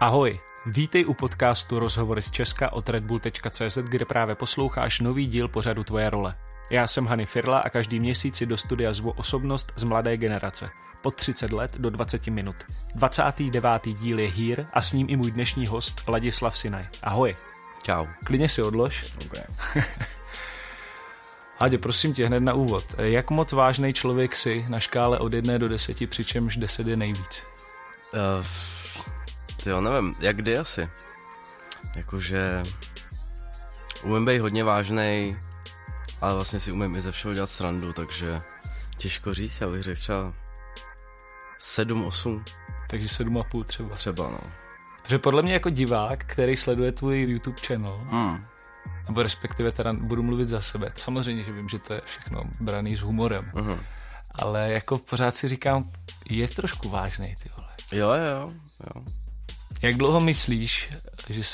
Ahoj, vítej u podcastu Rozhovory z Česka od Redbull.cz, kde právě posloucháš nový díl pořadu Tvoje role. Já jsem Hany Firla a každý měsíc si do studia zvu osobnost z mladé generace. Pod 30 let do 20 minut. 29. díl je hýr a s ním i můj dnešní host Ladislav Sinai. Ahoj. Čau. Klidně si odlož. Okay. Haďo, prosím tě hned na úvod. Jak moc vážnej člověk jsi na škále od 1 do 10, přičemž 10 je nejvíc? Jo, nevím, jak kdy asi. Jakože umím být hodně vážnej, ale vlastně si umím i ze všeho dělat srandu, takže těžko říct, já bych řekl třeba 7-8. Takže 7,5 třeba. Třeba, no. Protože podle mě jako divák, který sleduje tvůj YouTube channel, nebo respektive teda budu mluvit za sebe, samozřejmě, že vím, že to je všechno braný s humorem, ale jako pořád si říkám, je trošku vážnej, ty vole. Jo. Jak dlouho myslíš,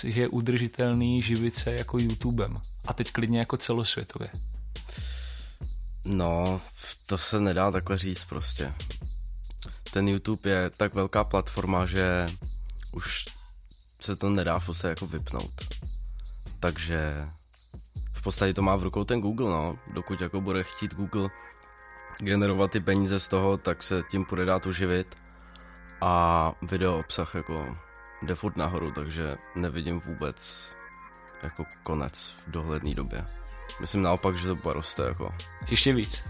že je udržitelný živit se jako YouTubem? A teď klidně jako celosvětově. No, to se nedá takhle říct prostě. Ten YouTube je tak velká platforma, že už se to nedá v podstatě jako vypnout. Takže v podstatě to má v rukou ten Google, no. Dokud jako bude chtít Google generovat ty peníze z toho, tak se tím bude dát uživit. A video obsah jako jde furt nahoru, takže nevidím vůbec jako konec v dohledné době. Myslím naopak, že to roste jako. Ještě víc.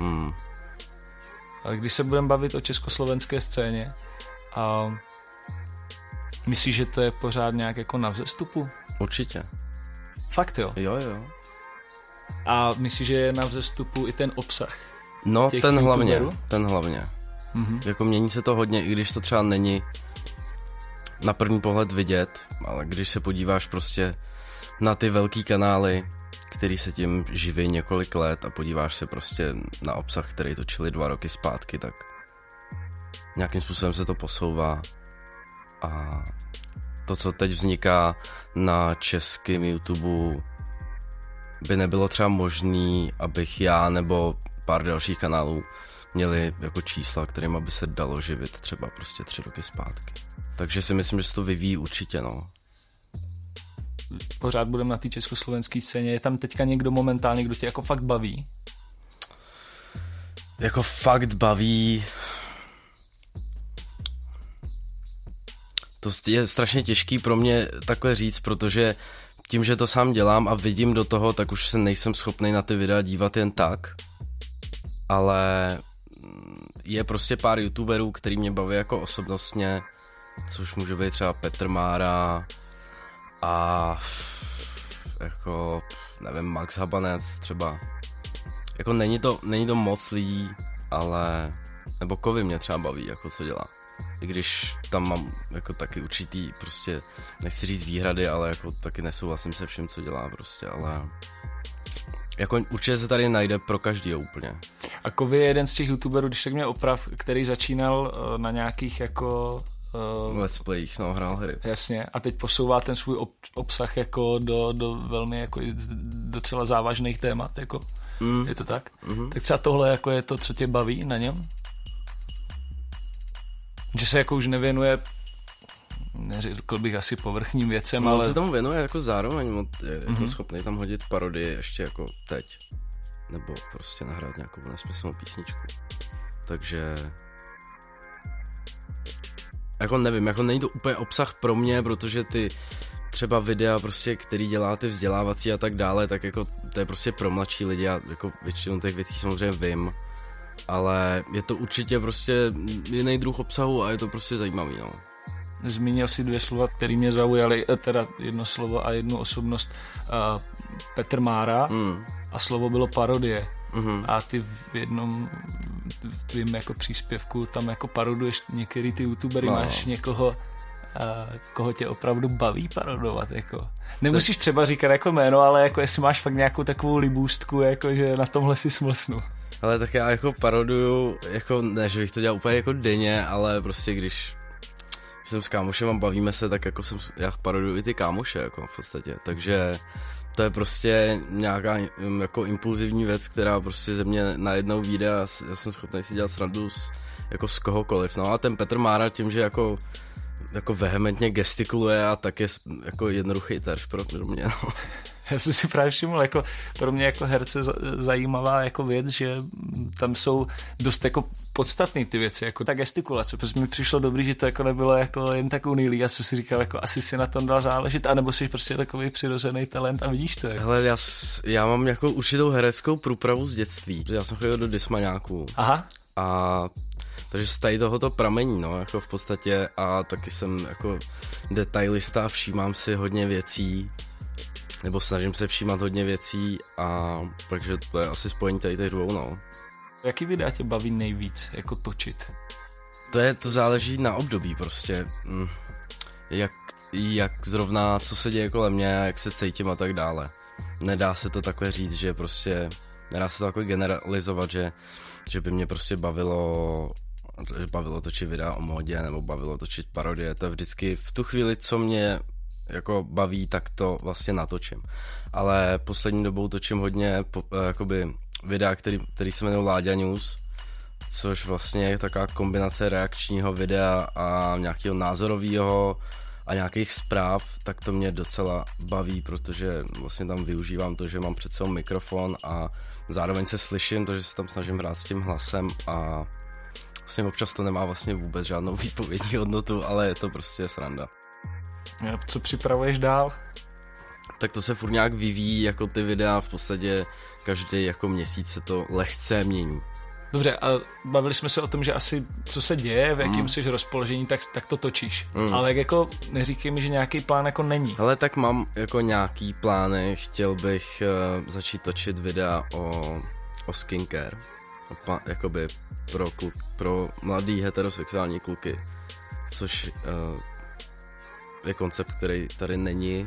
Ale když se budeme bavit o československé scéně, a myslíš, že to je pořád nějak jako na vzestupu? Určitě. Fakt jo? Jo. A myslíš, že je na vzestupu i ten obsah? No, ten hlavně. Mm-hmm. Jako mění se to hodně, i když to třeba není na první pohled vidět, ale když se podíváš prostě na ty velký kanály, který se tím živí několik let a podíváš se prostě na obsah, který točili 2 roky zpátky, tak nějakým způsobem se to posouvá a to, co teď vzniká na českém YouTube, by nebylo třeba možný, abych já nebo pár dalších kanálů měli jako čísla, kterým by se dalo živit třeba prostě 3 roky zpátky. Takže si myslím, že se to vyvíjí určitě, no. Pořád budeme na té československé scéně. Je tam teďka někdo momentálně, kdo tě jako fakt baví? Jako fakt baví? To je strašně těžký pro mě takhle říct, protože tím, že to sám dělám a vidím do toho, tak už se nejsem schopný na ty videa dívat jen tak. Ale je prostě pár youtuberů, který mě baví jako osobnostně, což může být třeba Petr Mára a jako, nevím, Max Habanec třeba. Jako není to moc lidí, ale nebo Kovy mě třeba baví, jako co dělá. I když tam mám jako taky určitý prostě, nechci říct výhrady, ale jako taky nesouhlasím se vším, co dělá prostě, ale jako určitě se tady najde pro každý úplně. A Kovy je jeden z těch youtuberů, když tak mě oprav, který začínal na nějakých jako let's playích, no, hrál hry. Jasně, a teď posouvá ten svůj obsah jako do velmi jako docela závažných témat, jako. Je to tak? Tak třeba tohle jako je to, co tě baví na něm? Že se jako už nevěnuje, neřekl bych asi povrchním věcem, no, ale se tomu věnuje jako zároveň, je to schopný tam hodit parodie ještě jako teď, nebo prostě nahrát nějakou nesmyslnou písničku. Takže jako nevím, jako není to úplně obsah pro mě, protože ty třeba videa prostě, který děláte vzdělávací a tak dále, tak jako to je prostě pro mladší lidi, já jako většinu těch věcí samozřejmě vím, ale je to určitě prostě jiný druh obsahu a je to prostě zajímavý, no. Zmínil si 2 slova, které mě zaujaly, teda 1 slovo a 1 osobnost, Petr Mára, a slovo bylo parodie. A ty v jednom tvým jako příspěvku tam jako paroduješ některý ty youtubery, no. Máš někoho, koho tě opravdu baví parodovat, jako. Nemusíš třeba říkat jako jméno, ale jako jestli máš fakt nějakou takovou libůstku, jako že na tomhle si smlsnu. Ale tak já jako paroduju, jako ne, že bych to dělal úplně jako denně, ale prostě když jsem s kámošem a bavíme se, tak jako já paroduju i ty kámoše, jako v podstatě, takže to je prostě nějaká jako impulzivní věc, která prostě ze mě najednou vyjde a já jsem schopný si dělat srandu jako z kohokoliv, no a ten Petr Mára tím, že jako jako vehementně gestikuluje a tak je jako jednoduchý terč pro mě. No. Já jsem si právě všiml, jako pro mě jako herce zajímavá jako věc, že tam jsou dost jako podstatné ty věci, jako ta gestikulace, protože mi přišlo dobrý, že to jako nebylo jako jen tak unilý, já jsem si říkal, jako asi si na tom dal záležit, anebo jsi prostě takový přirozený talent a vidíš to. Jako. Hele, já mám nějakou určitou hereckou průpravu z dětství, já jsem chodil do Dysmaňáků. Aha. A takže z tady tohoto pramení, no, jako v podstatě a taky jsem jako detailista, všímám si hodně věcí, nebo snažím se všímat hodně věcí a takže to je asi spojení tady dvou, no. Jaký videa tě baví nejvíc, jako točit? To záleží na období prostě, jak zrovna, co se děje kolem mě, jak se cítím a tak dále. Nedá se to takhle říct, že prostě, nedá se to takhle generalizovat, že by mě prostě bavilo točit videa o módě nebo bavilo točit parodie, to je vždycky v tu chvíli, co mě jako baví, tak to vlastně natočím. Ale poslední dobou točím hodně jakoby videa, který se jmenuje Láďa News, což vlastně je taková kombinace reakčního videa a nějakého názorového a nějakých zpráv, tak to mě docela baví, protože vlastně tam využívám to, že mám před sebou mikrofon a zároveň se slyším, takže se tam snažím hrát s tím hlasem a vlastně občas to nemá vlastně vůbec žádnou výpovědní hodnotu, ale je to prostě sranda. A co připravuješ dál? Tak to se furt nějak vyvíjí, jako ty videa v podstatě každý jako měsíc se to lehce mění. Dobře, a bavili jsme se o tom, že asi co se děje, v jakém jsi rozpoložení, tak to točíš. Ale jako neříkej mi, že nějaký plán jako není. Hele, tak mám jako nějaký plány, chtěl bych začít točit videa o skincare, jakoby pro mladý heterosexuální kluky, což je koncept, který tady není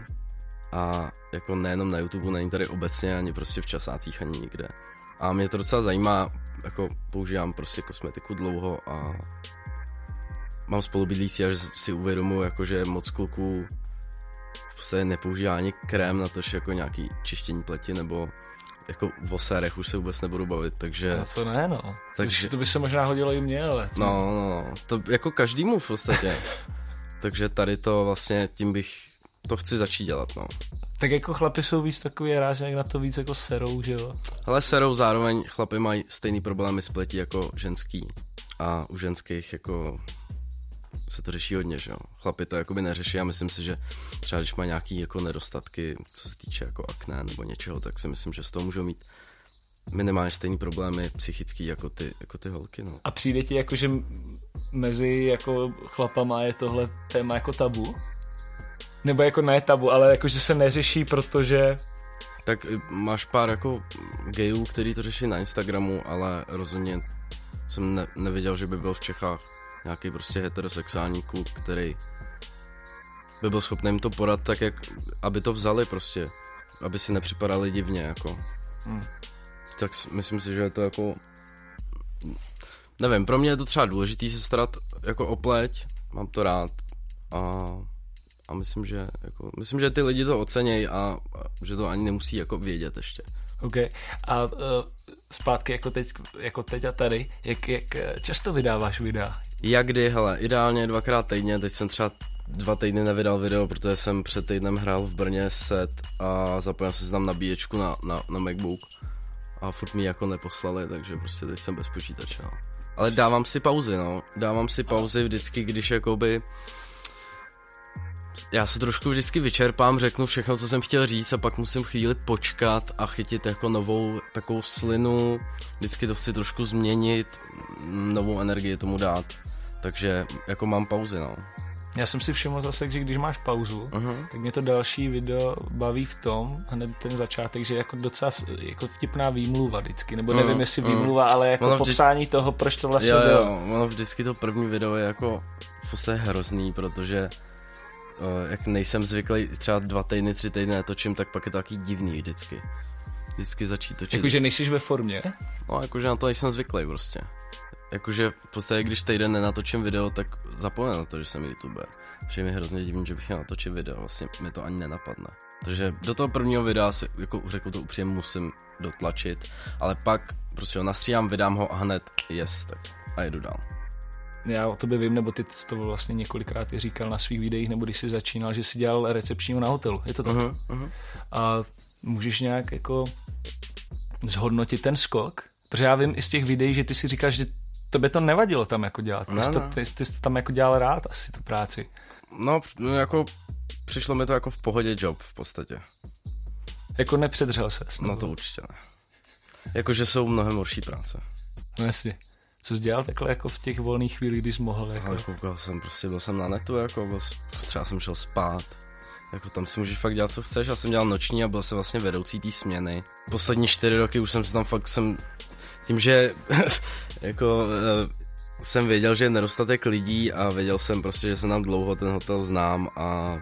a jako nejenom na YouTube, není tady obecně, ani prostě v časácích, ani nikde. A mě to docela zajímá, jako používám prostě kosmetiku dlouho a mám spolubydlící a si uvědomuji, jako, že moc kluků v podstatě nepoužívá ani krém, na to, že jako nějaký čištění pleti nebo jako v osérech už se vůbec nebudu bavit, takže... No to ne, no. Takže... To by se možná hodilo i mně, ale... To... No, to jako každému v podstatě. Takže tady to vlastně, tím bych to chci začít dělat, no. Tak jako chlapi jsou víc takový rád, jak na to víc jako serou, že jo? Ale serou, zároveň chlapi mají stejný problémy s pletí jako ženský. A u ženských jako se to řeší hodně, že jo? Chlapi to jakoby neřeší a myslím si, že třeba když mají nějaký jako nedostatky, co se týče jako akné nebo něčeho, tak si myslím, že z toho můžou mít minimálně stejný problémy psychický jako ty holky, no. A přijde ti jako, že mezi jako chlapama je tohle téma jako tabu? Nebo jako ne tabu, ale jakože se neřeší, protože... Tak máš pár jako gejů, který to řeší na Instagramu, ale rozhodně jsem neviděl, že by byl v Čechách nějaký prostě heterosexuální kluk, který by byl schopný jim to podat tak, jak aby to vzali prostě, aby si nepřipadali divně, jako. Tak myslím si, že je to jako... Nevím, pro mě je to třeba důležitý se starat jako o pleť, mám to rád a myslím, že ty lidi to ocenějí a že to ani nemusí jako vědět ještě. OK. A zpátky jako teď a tady, jak často vydáváš videa? Jak kdy, hele, ideálně 2x týdně, teď jsem třeba 2 týdny nevydal video, protože jsem před týdnem hrál v Brně set a zapojil jsem si tam nabíječku na MacBook a furt mi jako neposlali, takže prostě teď jsem bez počítače, no. Ale dávám si pauzy, no. Dávám si pauzy vždycky, když jakoby... Já se trošku vždycky vyčerpám, řeknu všechno, co jsem chtěl říct a pak musím chvíli počkat a chytit jako novou takovou slinu. Vždycky to chci trošku změnit, novou energii tomu dát. Takže jako mám pauzy, no. Já jsem si všiml zase, že když máš pauzu, tak mě to další video baví v tom, hned ten začátek, že je jako docela jako vtipná výmluva vždycky, nebo nevím, jestli výmluva, ale jako popsání toho, proč to vlastně bylo. Ono vždycky to první video je jako v podstatě hrozný, protože jak nejsem zvyklý, třeba 2 týdny, 3 týdny netočím, tak pak je to taky divný vždycky. Vždycky začít točit. Jakože nejsiš ve formě? No, jakože na to nejsem zvyklý prostě. Jakože v podstatě, když týden nenatočím video, tak zapomenu na to, že jsem youtuber. Protože mi hrozně divný, že bych natočil video, vlastně mi to ani nenapadne. Takže do toho prvního videa si, jako řeknu to upřímně, musím dotlačit, ale pak prostě ho nastříhám, vydám ho a hned tak a jedu dál. já o tobě vím, nebo ty to vlastně několikrát i říkal na svých videích, nebo když jsi začínal, že jsi dělal recepčního na hotelu, je to tak? Uh-huh, uh-huh. A můžeš nějak jako zhodnotit ten skok? Protože já vím i z těch videí, že ty si říkáš, že tobě to nevadilo tam jako dělat, ty jsi to tam jako dělal rád asi tu práci. No, jako přišlo mi to jako v pohodě job v podstatě. Jako nepředřel ses? No to určitě ne. Jakože jsou mnohem horší práce. No jasně. Co jsi dělal takhle jako v těch volných chvílích, když jsi mohl? Jako? Ale koukal jsem, prostě byl jsem na netu, jako, třeba jsem šel spát. Jako tam si můžeš fakt dělat, co chceš. Já jsem dělal noční a byl jsem vlastně vedoucí té směny. Poslední 4 roky už jsem se tam fakt tím, že jako jsem věděl, že je nedostatek lidí a věděl jsem prostě, že jsem tam dlouho ten hotel znám a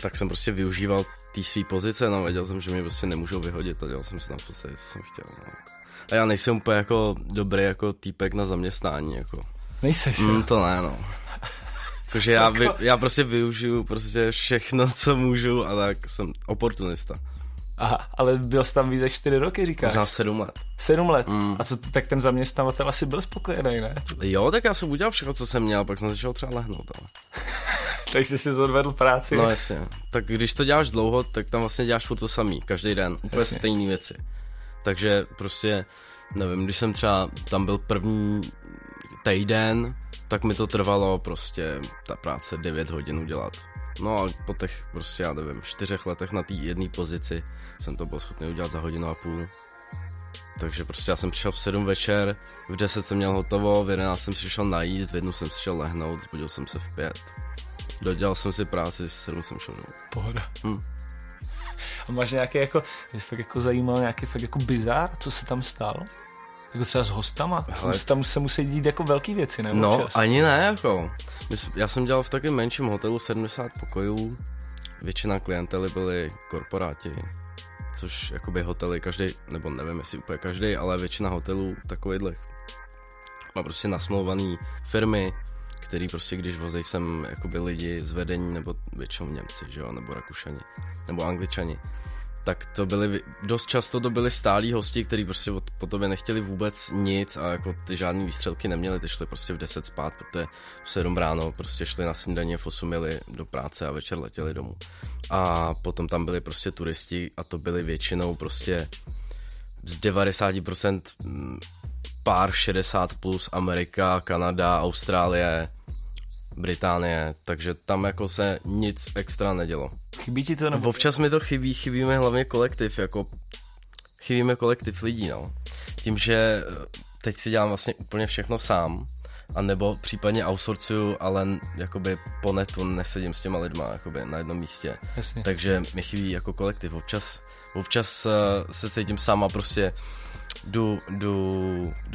tak jsem prostě využíval tý svý pozice, no věděl jsem, že mě prostě nemůžou vyhodit a dělal jsem se tam v podstatě, co jsem chtěl. No. A já nejsem úplně jako dobrý jako týpek na zaměstnání, jako. Nejseš? To ne, no. Jakože já prostě využiju prostě všechno, co můžu a tak jsem oportunista. Aha, ale byl jsi tam víc jak 4 roky, říkáš? Znal 7 let. 7 let? A co, tak ten zaměstnavatel asi byl spokojený, ne? Jo, tak já jsem udělal všechno, co jsem měl, pak jsem začal třeba lehnout, ale... Tak jsi si zodvedl práci. No jasně, tak když to děláš dlouho, tak tam vlastně děláš furt to samý, každý den, úplně jasně. Stejný věci. Takže prostě, nevím, když jsem třeba tam byl první týden, tak mi to trvalo prostě ta práce 9 hodin udělat. No a po těch prostě, já nevím, 4 letech na té jedné pozici jsem to byl schopný udělat za 1.5 hodiny. Takže prostě já jsem přišel v 7 večer, v 10 jsem měl hotovo, v 11 jsem si šel najíst, v 1 jsem si šel lehnout, zbudil jsem se v 5. Dodělal jsem si práci, 7 jsem šel domů. Pohoda. A máš nějaký jako, mě fakt jako zajímal nějaký fakt jako bizár, co se tam stalo? Jako třeba s hostama? Hele. Tam se musí dít jako velký věci, nebo? No, čas? Ani ne, jako. Já jsem dělal v takovém menším hotelu 70 pokojů, většina klientely byly korporáti, což jakoby hotely každý, nebo nevím jestli úplně každý, ale většina hotelů takových má prostě nasmlouvaný firmy, který prostě, když vozej sem jakoby lidi z vedení, nebo většinou Němci, že jo, nebo Rakušani, nebo Angličani, tak to byli, dost často to byli stálí hosti, kteří prostě po tobě nechtěli vůbec nic a jako ty žádný výstřelky neměli, ty šli prostě v 10 spát, protože v 7 ráno prostě šli na snídaně, v 8 jeli do práce a večer letěli domů. A potom tam byli prostě turisti a to byli většinou prostě z 90% pár 60 plus, Amerika, Kanada, Austrálie, Británie, takže tam jako se nic extra nedělo. Chybí ti to? Nebo... Občas mi to chybí mi hlavně kolektiv, jako chybíme kolektiv lidí, no. Tím, že teď si dělám vlastně úplně všechno sám, anebo případně outsourcuju, ale jakoby po netu nesedím s těma lidma, jakoby na jednom místě. Jasně. Takže mi chybí jako kolektiv. Občas se cítím sám a prostě jdu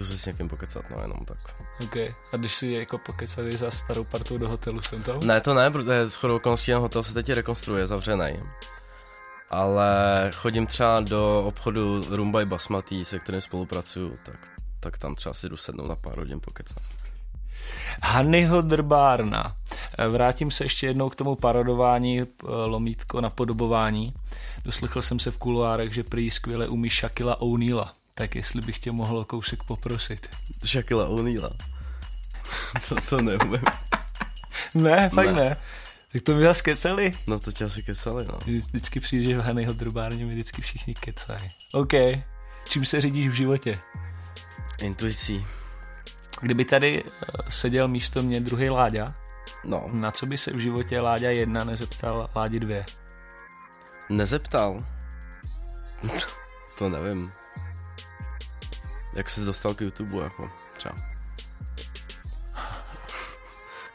se s někým pokecat, no jenom tak. Ok, a když si jako pokecali za starou partou do hotelu, jsem tam? Ne, to ne, protože shodou okolností hotel se teď rekonstruuje, zavřený. Ale chodím třeba do obchodu Rumbai Basmati, se kterým spolupracuju, tak tam třeba si jdu sednout na pár hodin pokecat. Hanyho drbárna. Vrátím se ještě jednou k tomu parodování, lomítko napodobování. Doslechl jsem se v kuloárech, že prý skvěle umí Shaquille O'Neala. Tak jestli bych tě mohl kousek poprosit. Shaquille O'Neala. To neumím. Ne, fakt ne. Tak to mi zase keceli. No to tě asi keceli, no. Vždycky přijde, že v Hanyho drbárně mi vždycky všichni kecají. OK. Čím se řídíš v životě? Intuicí. Kdyby tady seděl místo mě druhý Láďa, no. Na co by se v životě Láďa 1 nezeptal Ládi 2? Nezeptal? To nevím. Jak jsi dostal k YouTubeu, jako třeba.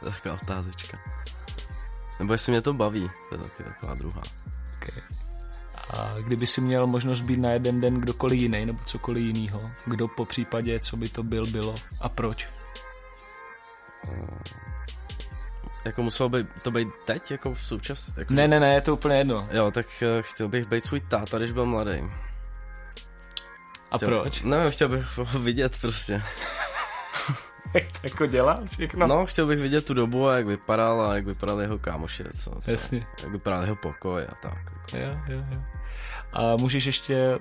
To je taková otázečka. Nebo jestli mě to baví, to je taky taková druhá. Okay. A kdyby si měl možnost být na jeden den kdokoliv jiný nebo cokoliv jinýho, kdo po případě, co by to bylo a proč? Jako muselo by to být teď, jako v současnosti? Jako... Ne, je to úplně jedno. Jo, tak chtěl bych být svůj táta, když byl mladý. A proč? Nevím, chtěl bych ho vidět prostě. Jak to jako dělá všechno? No, chtěl bych vidět tu dobu a jak vypadal a jak vypadal jeho kámoše, co? Jasně. Jak vypadal jeho pokoj a tak. Jako. Jo. A můžeš ještě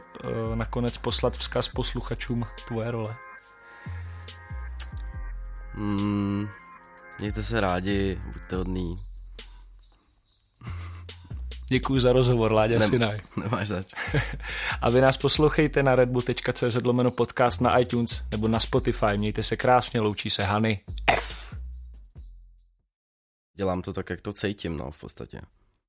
nakonec poslat vzkaz posluchačům Tvoje role? Mějte se rádi, buďte hodný. Děkuji za rozhovor, Láďa Sinai. Nemáš zač. A vy nás poslouchejte na redbull.cz/podcast na iTunes nebo na Spotify. Mějte se krásně, loučí se Hany F. Dělám to tak, jak to cítím, no, v podstatě.